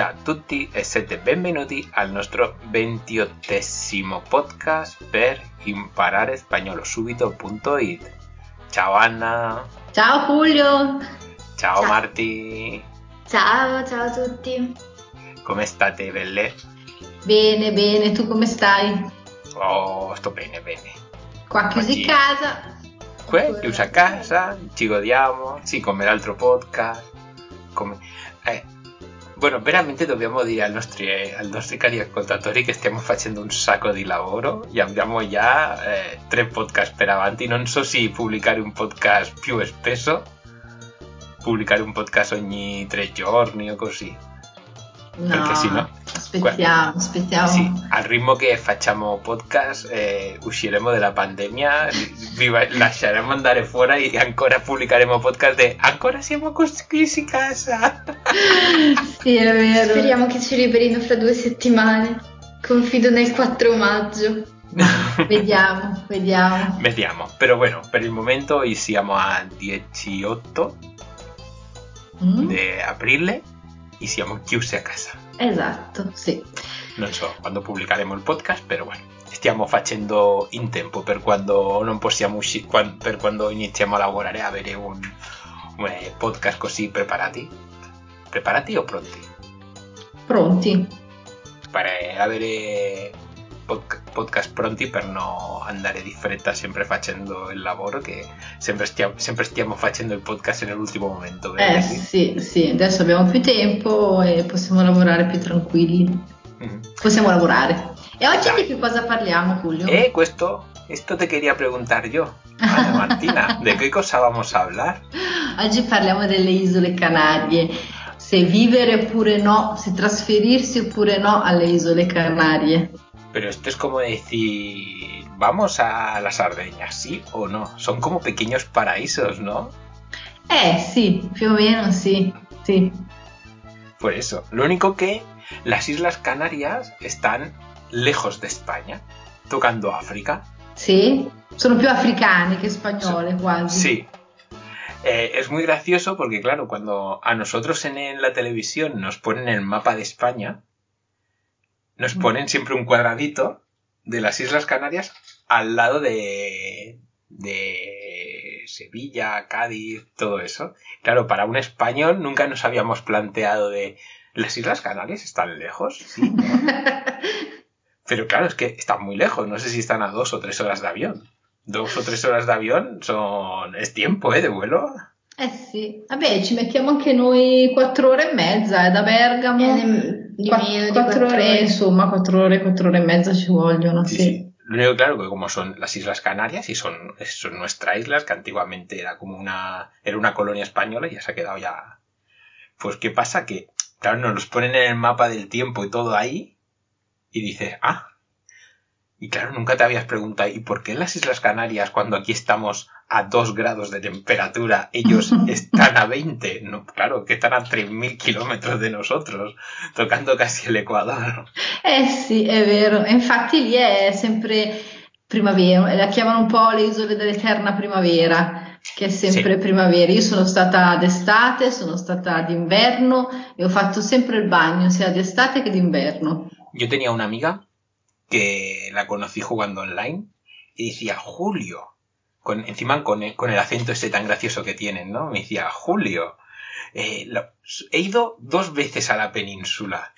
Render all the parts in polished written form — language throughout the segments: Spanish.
Ciao a tutti e siete benvenuti al nostro 28° podcast per imparare spagnolo subito.it. Ciao Anna. Ciao Giulio. Ciao Marti. Ciao a tutti. Come state, belle? Bene, tu come stai? Oh, sto bene. Qua chiusi oggi... casa. Qua chiusa a casa, ci godiamo, sì, come l'altro podcast. Come... Bueno, veramente dobbiamo dire ai nostri cari ascoltatori che stiamo facendo un sacco di lavoro e abbiamo già 3 podcast per avanti. Non so se pubblicare un podcast più spesso, pubblicare un podcast ogni 3 giorni o così. No, perché sì, no? Aspettiamo. Sì, al ritmo che facciamo podcast usciremo dalla pandemia, lasceremo andare fuori e ancora pubblicaremo podcast e ancora siamo chiusi in casa. Sì, è vero. Speriamo che ci liberino fra 2 settimane. Confido nel 4 maggio. Vediamo. Però bueno, per il momento siamo a 18 di aprile e siamo chiusi a casa. Esatto, sì. Non so quando pubblicheremo il podcast, però bueno, stiamo facendo in tempo per quando non possiamo uscire, per quando iniziamo a lavorare, avere un podcast così preparati. Preparati o pronti? Pronti. Per avere podcast pronti per non andare di fretta sempre facendo il lavoro, che sempre stiamo facendo il podcast nell'ultimo momento. Sì, adesso abbiamo più tempo e possiamo lavorare più tranquilli. E oggi di che cosa parliamo, Giulio? Questo te quería preguntar yo, Ana Martina, ¿de qué cosa vamos a hablar? Oggi parliamo delle Isole Canarie, se vivere oppure no, se trasferirsi oppure no alle Isole Canarie. Pero esto es como decir, vamos a la Sardegna, ¿sí o no? Son como pequeños paraísos, ¿no? Sí, más o menos, sí. Por eso, lo único que las Islas Canarias están lejos de España, tocando África. Sí, son más africanos que españoles, casi. Sí. Es muy gracioso porque, claro, cuando a nosotros en la televisión nos ponen el mapa de España... Nos ponen siempre un cuadradito de las Islas Canarias al lado de Sevilla, Cádiz, todo eso. Claro, para un español nunca nos habíamos planteado de... ¿Las Islas Canarias están lejos? Sí. Pero claro, es que están muy lejos. No sé si están a 2 o 3 horas de avión. 2 o 3 horas de avión es tiempo, de vuelo. Sì. Vabbè, ci mettiamo anche noi 4 ore e mezza, da Bergamo. Di 4 ore, insomma, 4 ore e mezza ci vogliono, sí. Lo único claro que como son las Islas Canarias y son nuestras islas, que antiguamente era como una colonia española y ya se ha quedado ya... Pues qué pasa que, claro, nos los ponen en el mapa del tiempo y todo ahí y dices, y claro, nunca te habías preguntado, ¿y por qué las Islas Canarias, cuando aquí estamos a 2 grados de temperatura, ellos están a 20? No, claro, que están a 3.000 kilómetros de nosotros, tocando casi el Ecuador. Sí, è vero. Infatti lì è sempre primavera, la chiamano un po' le isole dell'eterna primavera, che è sempre primavera. Io sono stata d'estate, sono stata d'inverno e ho fatto sempre il bagno, sia d'estate che d'inverno. Io tenia un'amica que la conocí jugando online y decía, Julio, con el acento ese tan gracioso que tienen, ¿no? Me decía, Julio, he ido 2 veces a la península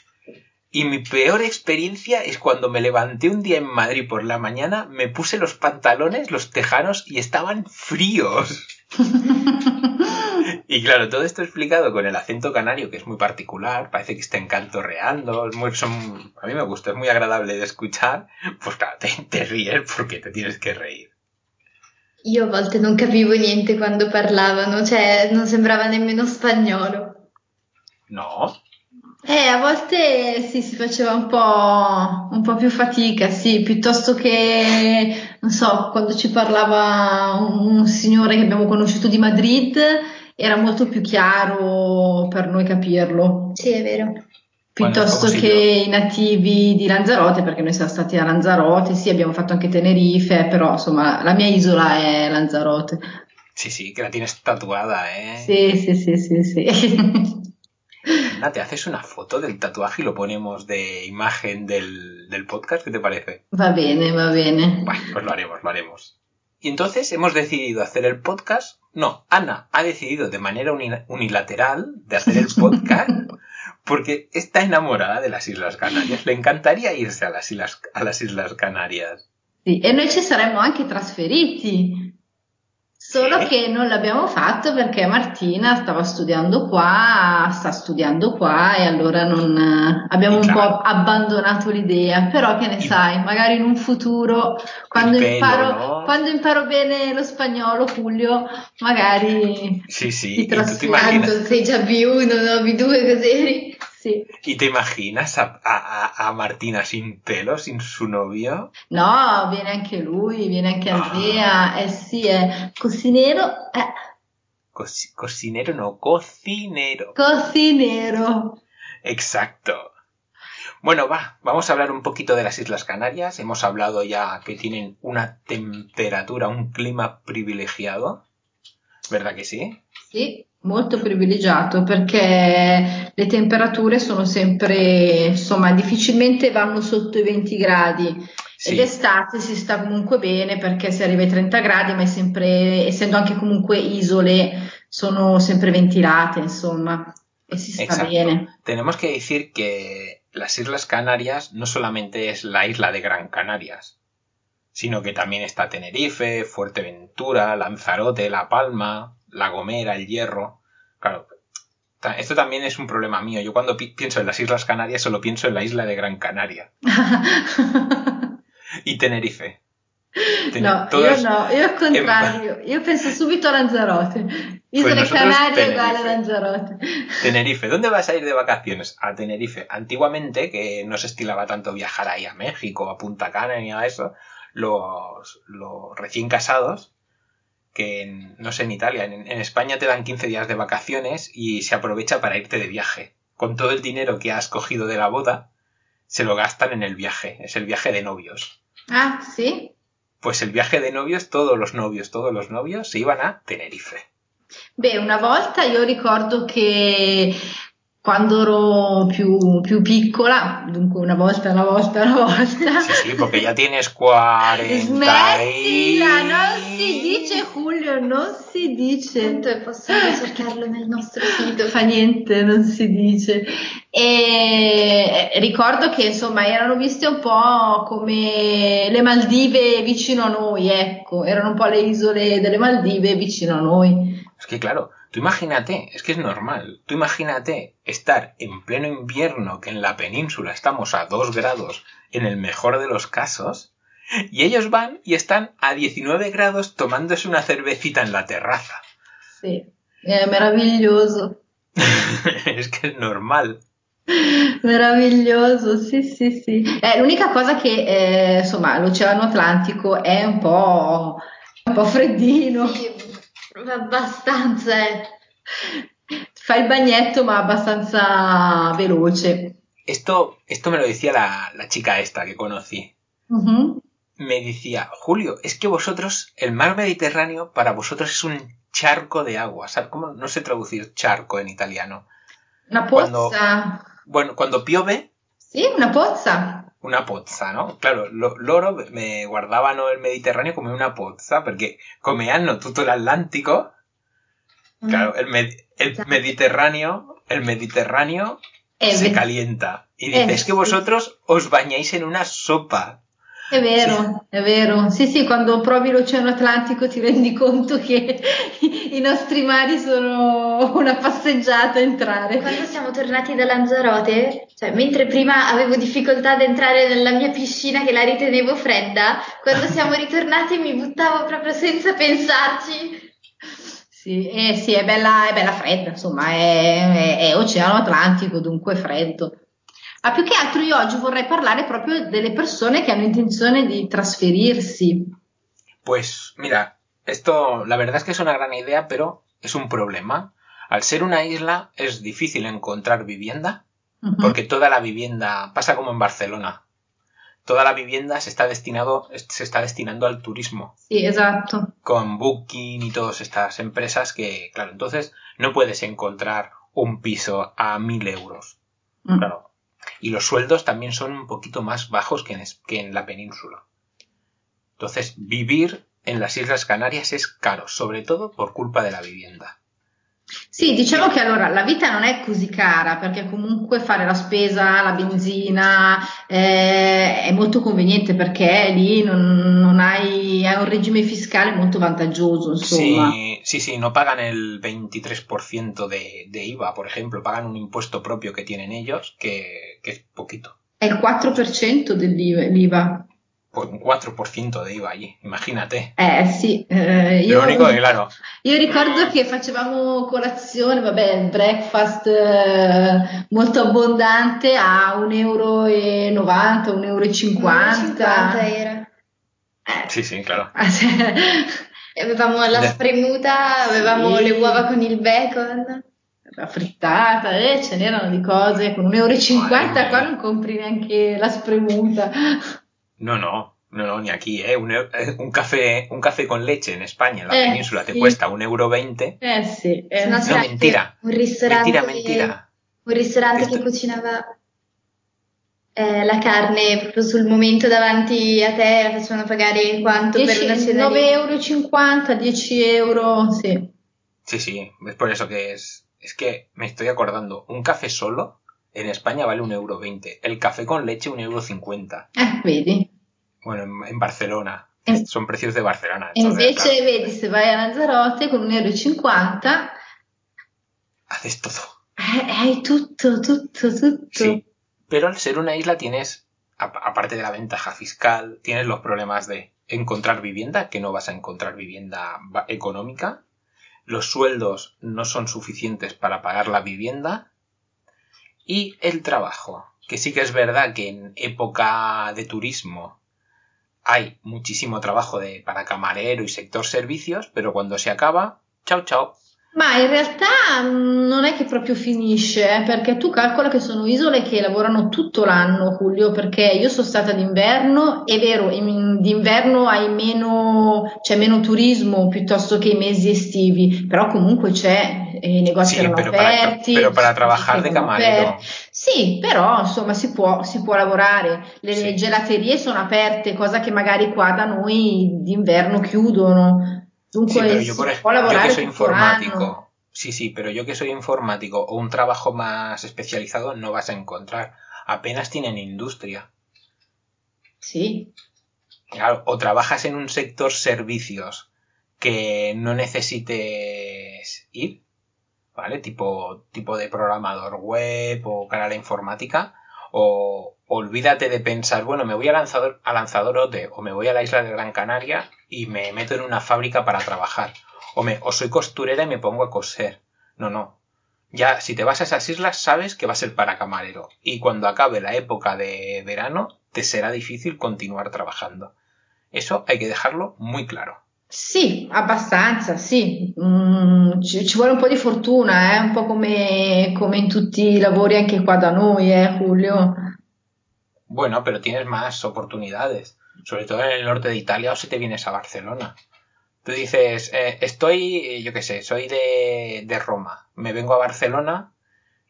y mi peor experiencia es cuando me levanté un día en Madrid por la mañana, me puse los pantalones, los tejanos y estaban fríos. Y claro, todo esto explicado con el acento canario, que es muy particular, parece que está encantorreando, a mí me gusta, es muy agradable de escuchar, pues claro, te ríes porque te tienes que reír. Io a volte non capivo niente quando parlavano, cioè non sembrava nemmeno spagnolo. No? A volte sì, si faceva un po' più fatica, sì, piuttosto che, non so, quando ci parlava un signore che abbiamo conosciuto di Madrid... Era molto più chiaro per noi capirlo. Sì, è vero. Piuttosto che i nativi di Lanzarote, perché noi siamo stati a Lanzarote, sì, abbiamo fatto anche Tenerife, però insomma la mia isola è Lanzarote. Sì, che la tiene tatuata, eh? Sì. Nada, te haces una foto del tatuaje y lo ponemos de imagen del podcast, ¿qué te parece? Va bene, va bene. Bueno, pues lo haremos. Y entonces hemos decidido hacer el podcast... No, Ana ha decidido de manera unilateral de hacer el podcast porque está enamorada de las Islas Canarias. Le encantaría irse a las Islas Canarias. Sì, e noi ci saremmo anche trasferiti, solo che non l'abbiamo fatto perché Martina sta studiando qua e allora non abbiamo un po' abbandonato l'idea, però che ne sai, magari in un futuro, quando imparo bene lo spagnolo, Giulio, magari sì, mi trasferisco, sei già B1, no? B2, così… Sí. ¿Y te imaginas a Martina sin pelo, sin su novio? No, viene anche Andrea, sí, cocinero. Cocinero. Exacto. Bueno, vamos a hablar un poquito de las Islas Canarias. Hemos hablado ya que tienen una temperatura, un clima privilegiado, ¿verdad que sí? Sí. Molto privilegiato perché le temperature sono sempre, insomma, difficilmente vanno sotto i 20 gradi. Sì. Ed estate si sta comunque bene perché si arriva ai 30 gradi, ma è sempre, essendo anche comunque isole, sono sempre ventilate, insomma, e si sta bene. Tenemos que decir que las Islas Canarias no solamente es la isla de Gran Canarias, sino que también está Tenerife, Fuerteventura, Lanzarote, La Palma, La Gomera, El Hierro. Claro, esto también es un problema mío. Yo cuando pienso en las Islas Canarias solo pienso en la isla de Gran Canaria. Y Tenerife. Io al contrario. Io penso subito a Lanzarote. Isla Canaria igual a Lanzarote. Tenerife. ¿Dónde vas a ir de vacaciones? A Tenerife. Antiguamente, que no se estilaba tanto viajar ahí a México, a Punta Cana ni nada de eso, los recién casados, que no sé, en Italia, en España te dan 15 días de vacaciones y se aprovecha para irte de viaje. Con todo el dinero que has cogido de la boda, se lo gastan en el viaje. Es el viaje de novios. Ah, ¿sí? Pues el viaje de novios, todos los novios se iban a Tenerife. Beh, una volta io ricordo che quando ero più piccola, dunque una volta. Sì, perché già tienes 40. Smettila, non si dice, Giulio, non si dice. Posso cercarlo nel nostro sito? Fa niente, non si dice. E ricordo che insomma erano viste un po' come le Maldive vicino a noi, ecco, erano un po' le isole delle Maldive vicino a noi. Es que claro. Tú imagínate, es que es normal, tú imagínate estar en pleno invierno, que en la península estamos a 2 grados en el mejor de los casos, y ellos van y están a 19 grados tomándose una cervecita en la terraza. Sí, maravilloso. Es que es normal. Meraviglioso, sí. L'unica cosa che, insomma, l'Oceano Atlantico è un po' freddino. Abbastanza, Fa el bañetto, ma abbastanza veloce. Esto me lo decía la chica esta que conocí. Uh-huh. Me decía, Giulio, es que vosotros, el mar Mediterráneo para vosotros es un charco de agua. ¿Sabes cómo? No sé traducir charco en italiano. Una pozza. Bueno, cuando piove. Sí, una pozza. Una pozza, ¿no? Claro, loro me guardavano il Mediterraneo come una pozza, perché come hanno tutto l'Atlantico, claro, el Mediterráneo se calienta. Y dices que vosotros os bañáis en una sopa. È vero, sì. È vero. Sì, quando provi l'Oceano Atlantico ti rendi conto che i nostri mari sono una passeggiata a entrare. Quando siamo tornati da Lanzarote, cioè mentre prima avevo difficoltà ad entrare nella mia piscina che la ritenevo fredda, quando siamo ritornati mi buttavo proprio senza pensarci. Sì, sì, è bella fredda, insomma, è Oceano Atlantico, dunque è freddo. Ah, più che altro io oggi vorrei parlare proprio delle persone che hanno intenzione di trasferirsi. Pues mira, esto la verdad es que es una gran idea, pero es un problema. Al ser una isla es difícil encontrar vivienda, uh-huh, porque toda la vivienda pasa como en Barcelona. Toda la vivienda se está destinando al turismo. Sí, exacto. Con Booking y todas estas empresas que, claro, entonces no puedes encontrar un piso a 1.000 euros. Claro. Y los sueldos también son un poquito más bajos que en la península. Entonces, vivir en las Islas Canarias es caro, sobre todo por culpa della vivienda. Sì, diciamo che allora la vita non è così cara, perché comunque fare la spesa, la benzina è molto conveniente, perché lì non hai un regime fiscale molto vantaggioso, insomma. Sì, no pagan el 23% de IVA, por ejemplo, pagan un impuesto propio que tienen ellos, que es poquito. È il 4% dell'IVA. Por un 4% de IVA allí, imagínate. Sì. Lo único che, claro. Io ricordo che facevamo colazione, vabbè, breakfast molto abbondante a 1,90 €, 1,50 € era. Sì, claro. Avevamo la spremuta, avevamo le uova con il bacon, la frittata, ce n'erano di cose. Con 1,50 € qua non compri neanche la spremuta. No, ni aquí, ¿eh? Un café con leche en España, en la península, te cuesta 1,20 €. Sì. No, mentira. Un ristorante. Un ristorante che cucinava la carne proprio sul momento davanti a te, la facevano pagare quanto 10, per una cena? 9,50 €, 10 €, sì. Sí, es por eso que es que me estoy acordando, un café solo en España vale 1,20 €, el café con leche 1,50 €. Vedi. Bueno, en Barcelona, son precios de Barcelona. Invece, claro. Vedi, se vai a Lanzarote con 1,50 €... Haces todo. Hay tutto. Sí, pero al ser una isla tienes, aparte de la ventaja fiscal, tienes los problemas de encontrar vivienda, que no vas a encontrar vivienda económica, los sueldos no son suficientes para pagar la vivienda. Y el trabajo, que sí que es verdad que en época de turismo hay muchísimo trabajo para camarero y sector servicios, pero cuando se acaba, chao. Ma in realtà non è che proprio finisce, perché tu calcola che sono isole che lavorano tutto l'anno, Julio, perché io sono stata d'inverno, è vero, d'inverno hai meno turismo piuttosto che i mesi estivi, però comunque c'è, i negozi erano aperti. Però per lavorare di camarero. Sì, però insomma si può lavorare, le gelaterie sono aperte, cosa che magari qua da noi d'inverno chiudono. Dunque, sí, pero yo que soy informático, plano. Sí, pero yo que soy informático o un trabajo más especializado no vas a encontrar. Apenas tienen industria. Sí. Claro, o trabajas en un sector servicios que no necesites ir, ¿vale? Tipo de programador web o cara a la informática, o olvídate de pensar, bueno, me voy a Lanzarote o me voy a la isla de Gran Canaria y me meto en una fábrica para trabajar. O soy costurera y me pongo a coser. No. Ya, si te vas a esas islas, sabes que va a ser para camarero. Y cuando acabe la época de verano, te será difícil continuar trabajando. Eso hay que dejarlo muy claro. Sì, abbastanza, sì. Ci vuole un po' di fortuna, un po' come in tutti i lavori anche qua da noi, Julio. Bueno, pero tienes más oportunidades, sobre todo en el norte de Italia o si te vienes a Barcelona. Tú dices, soy de Roma, me vengo a Barcelona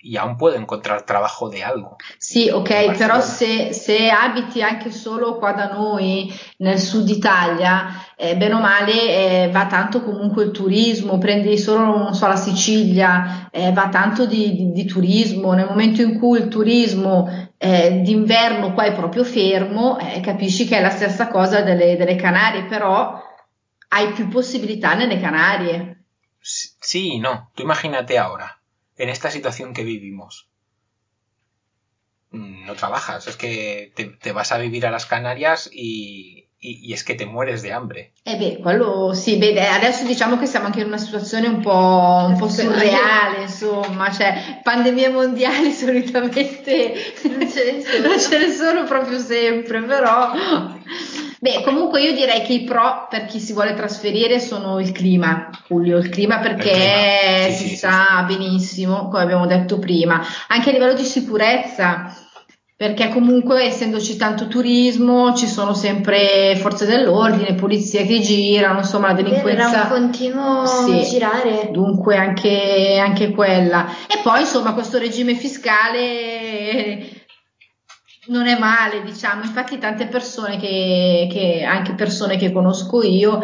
y aún puedo encontrar trabajo de algo. Sì, ok, però se abiti anche solo qua da noi, nel sud Italia, bene o male va tanto comunque il turismo, prendi solo, non so, la Sicilia, va tanto di turismo, nel momento in cui il turismo... d'inverno qua è proprio fermo, capisci che è la stessa cosa delle Canarie, però hai più possibilità nelle Canarie. Sí, no, tú imagínate ahora, en esta situación que vivimos, no trabajas, es que te vas a vivir a las Canarias y es que te mueres de hambre. Quello sì, adesso diciamo che siamo anche in una situazione un po' surreale, insomma, cioè pandemie mondiali solitamente non ce ne sono proprio sempre, però comunque io direi che i pro per chi si vuole trasferire sono il clima, Julio, perché si sa benissimo, come abbiamo detto prima, anche a livello di sicurezza. perché comunque essendoci tanto turismo ci sono sempre forze dell'ordine, polizia che girano, insomma la delinquenza era un continuo girare, dunque anche quella. E poi insomma questo regime fiscale non è male, diciamo, infatti tante persone che anche persone che conosco io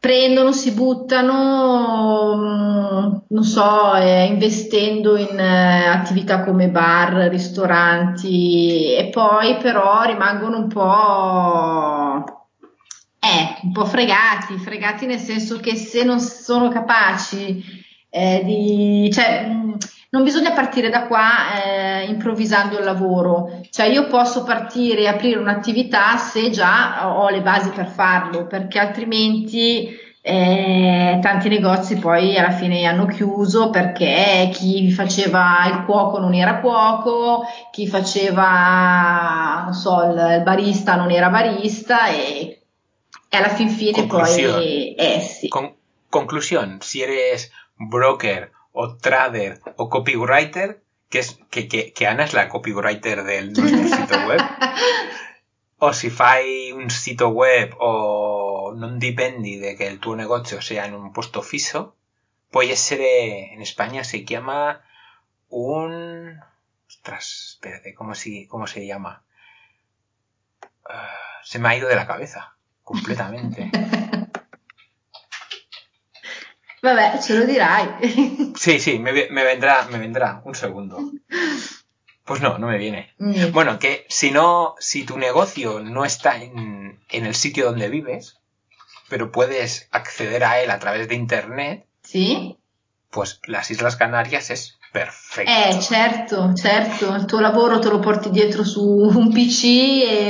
prendono, si buttano, non so, investendo in attività come bar, ristoranti, e poi però rimangono un po' fregati nel senso che se non sono capaci non bisogna partire da qua improvvisando il lavoro, cioè io posso partire e aprire un'attività se già ho le basi per farlo, perché altrimenti tanti negozi poi alla fine hanno chiuso perché chi faceva il cuoco non era cuoco, chi faceva non so, il barista non era barista e alla fin fine poi… Conclusión, si eres broker o trader o copywriter, que Ana es la copywriter del sitio web, o si fai un sitio web o non dipendi de que el tuo negocio sea en un puesto fijo, puede ser, en España se llama un… Ostras, espérate, ¿cómo se llama? Se me ha ido de la cabeza completamente. Vabbè, ce lo dirai. Sí, me vendrá. Un segundo. Pues no me viene. Bueno, que si tu negocio no está en el sitio donde vives, pero puedes acceder a él a través de internet, ¿sí? Pues las Islas Canarias es perfecto. Certo. Il tuo lavoro te lo porti dietro su un PC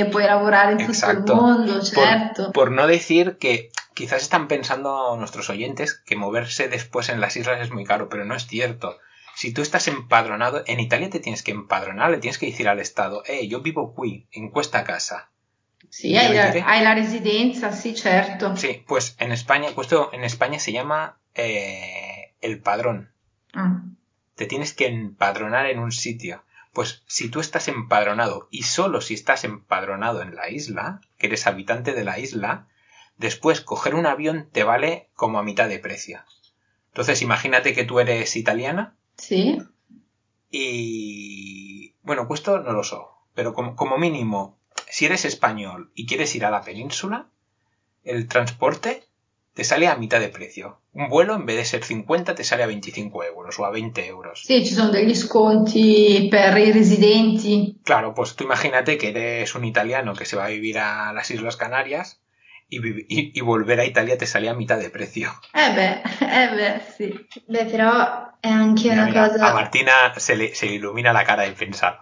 e puoi lavorare in tutto il mondo, certo. Por no decir que… Quizás están pensando nuestros oyentes que moverse después en las islas es muy caro, pero no es cierto. Si tú estás empadronado, en Italia te tienes que empadronar, le tienes que decir al Estado, yo vivo aquí, en cuesta casa. Sí, hay la residencia, sí, cierto. Sí, pues en España se llama el padrón. Ah. Te tienes que empadronar en un sitio. Pues si tú estás empadronado, y solo si estás empadronado en la isla, que eres habitante de la isla, después coger un avión te vale como a mitad de precio. Entonces imagínate que tú eres italiana. Sí. Y bueno, puesto no lo soy, pero como mínimo, si eres español y quieres ir a la península, el transporte te sale a mitad de precio. Un vuelo, en vez de ser 50, te sale a 25 euros o a 20 euros. Sí, ci sono degli sconti per i residenti. Claro, pues tú imagínate que eres un italiano que se va a vivir a las Islas Canarias, y volver a Italia te sale a metà di prezzo. Eh beh, sì. Beh, però è anche una cosa… A Martina se illumina la cara di pensare.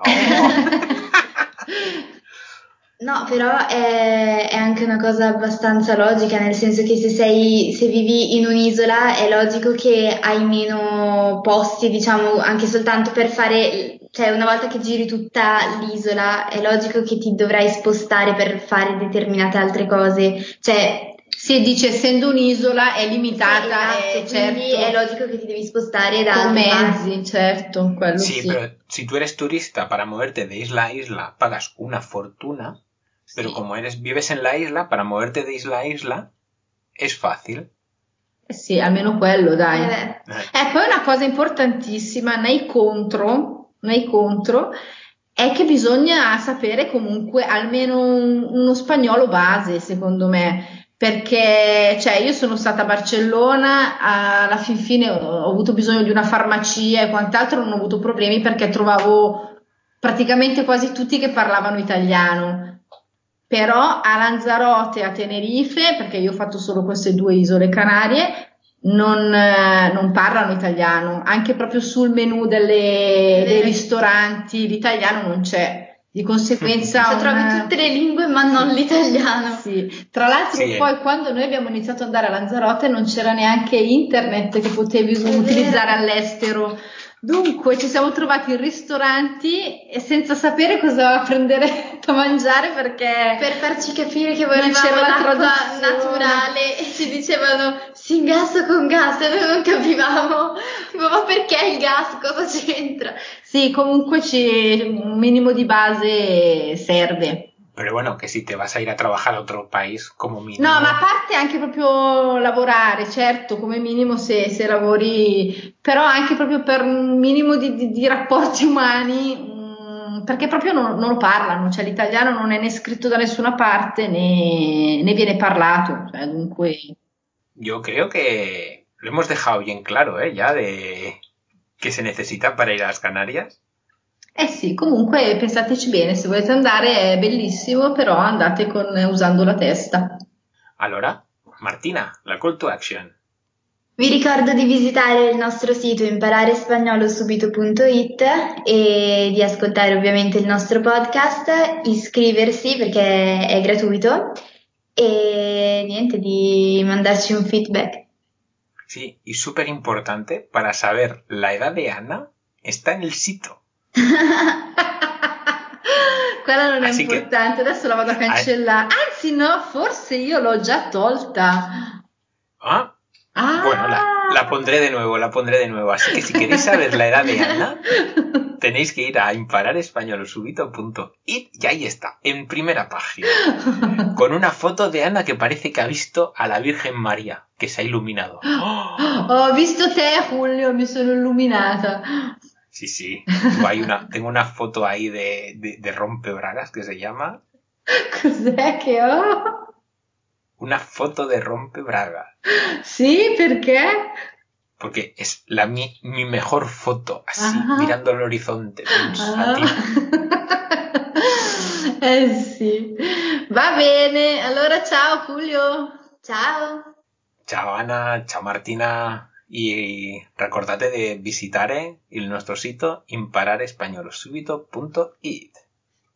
No, però è anche una cosa abbastanza logica, nel senso che se vivi in un'isola è logico che hai meno posti, diciamo, anche soltanto per fare… Cioè, una volta che giri tutta l'isola è logico che ti dovrai spostare per fare determinate altre cose. Cioè, si dice essendo un'isola è limitata, esatto, quindi certo, è logico che ti devi spostare da mezzi, certo, quello sì. Sì, però se tu eres turista para moverte de isla a isla pagas una fortuna, pero como vives en la isla, para moverte de isla a isla es fácil. Sì, almeno quello, dai. Poi una cosa importantissima nei contro è che bisogna sapere comunque almeno uno spagnolo base, secondo me, perché cioè io sono stata a Barcellona, alla fin fine ho avuto bisogno di una farmacia e quant'altro, non ho avuto problemi perché trovavo praticamente quasi tutti che parlavano italiano, però a Lanzarote, a Tenerife, perché io ho fatto solo queste due isole Canarie, non parlano italiano, anche proprio sul menù dei ristoranti l'italiano non c'è, di conseguenza cioè, trovi tutte le lingue ma non l'italiano. Sì. Tra l'altro sì. Poi quando noi abbiamo iniziato ad andare a Lanzarote non c'era neanche internet che potevi utilizzare all'estero, Dunque, ci siamo trovati in ristoranti e senza sapere cosa prendere da mangiare, perché per farci capire che volevamo l'acqua naturale e ci dicevano sin gas o con gas, e noi non capivamo ma perché il gas, cosa c'entra? Sì, comunque un mínimo de base serve. Pero bueno, que si te vas a ir a trabajar a otro país, como mínimo... No, ma a parte anche proprio lavorare, certo, come minimo se lavori, però anche proprio per un minimo di rapporti umani, perché proprio non lo parlano, cioè l'italiano non è né scritto da nessuna parte né viene parlato, cioè, dunque... Yo creo que lo hemos dejado bien claro, ya de que se necesita para ir a las Canarias. Eh sì, comunque pensateci bene, se volete andare è bellissimo, però andate usando la testa. Allora, Martina, la call to action. Vi ricordo di visitare il nostro sito imparare spagnolo subito.it e di ascoltare ovviamente il nostro podcast, iscriversi perché è gratuito e niente, di mandarci un feedback. Sì, y súper importante, para saber la edad de Ana está en el sito. Quella non è importante, adesso la vado a cancellare. Anzi no, forse io l'ho già tolta. Bueno, la pondré de nuevo. Así que si queréis saber la edad de Ana, tenéis que ir a imparare spagnolo subito.it y ahí está, en primera página, con una foto de Ana que parece que ha visto a la Virgen María, que se ha iluminado. Ho visto te, Julio, mi sono illuminata. Sí, tengo una foto ahí de rompebragas que se llama. Cos'è che ho? Una foto de rompebragas. Sí, ¿por qué? Porque es mi mejor foto, así, mirando al horizonte, pensativa. Sí. Va bene, allora ciao Julio. Ciao. Ciao Ana, ciao Martina. Y recordate de visitar el nuestro sitio imparare spagnolo subito.it.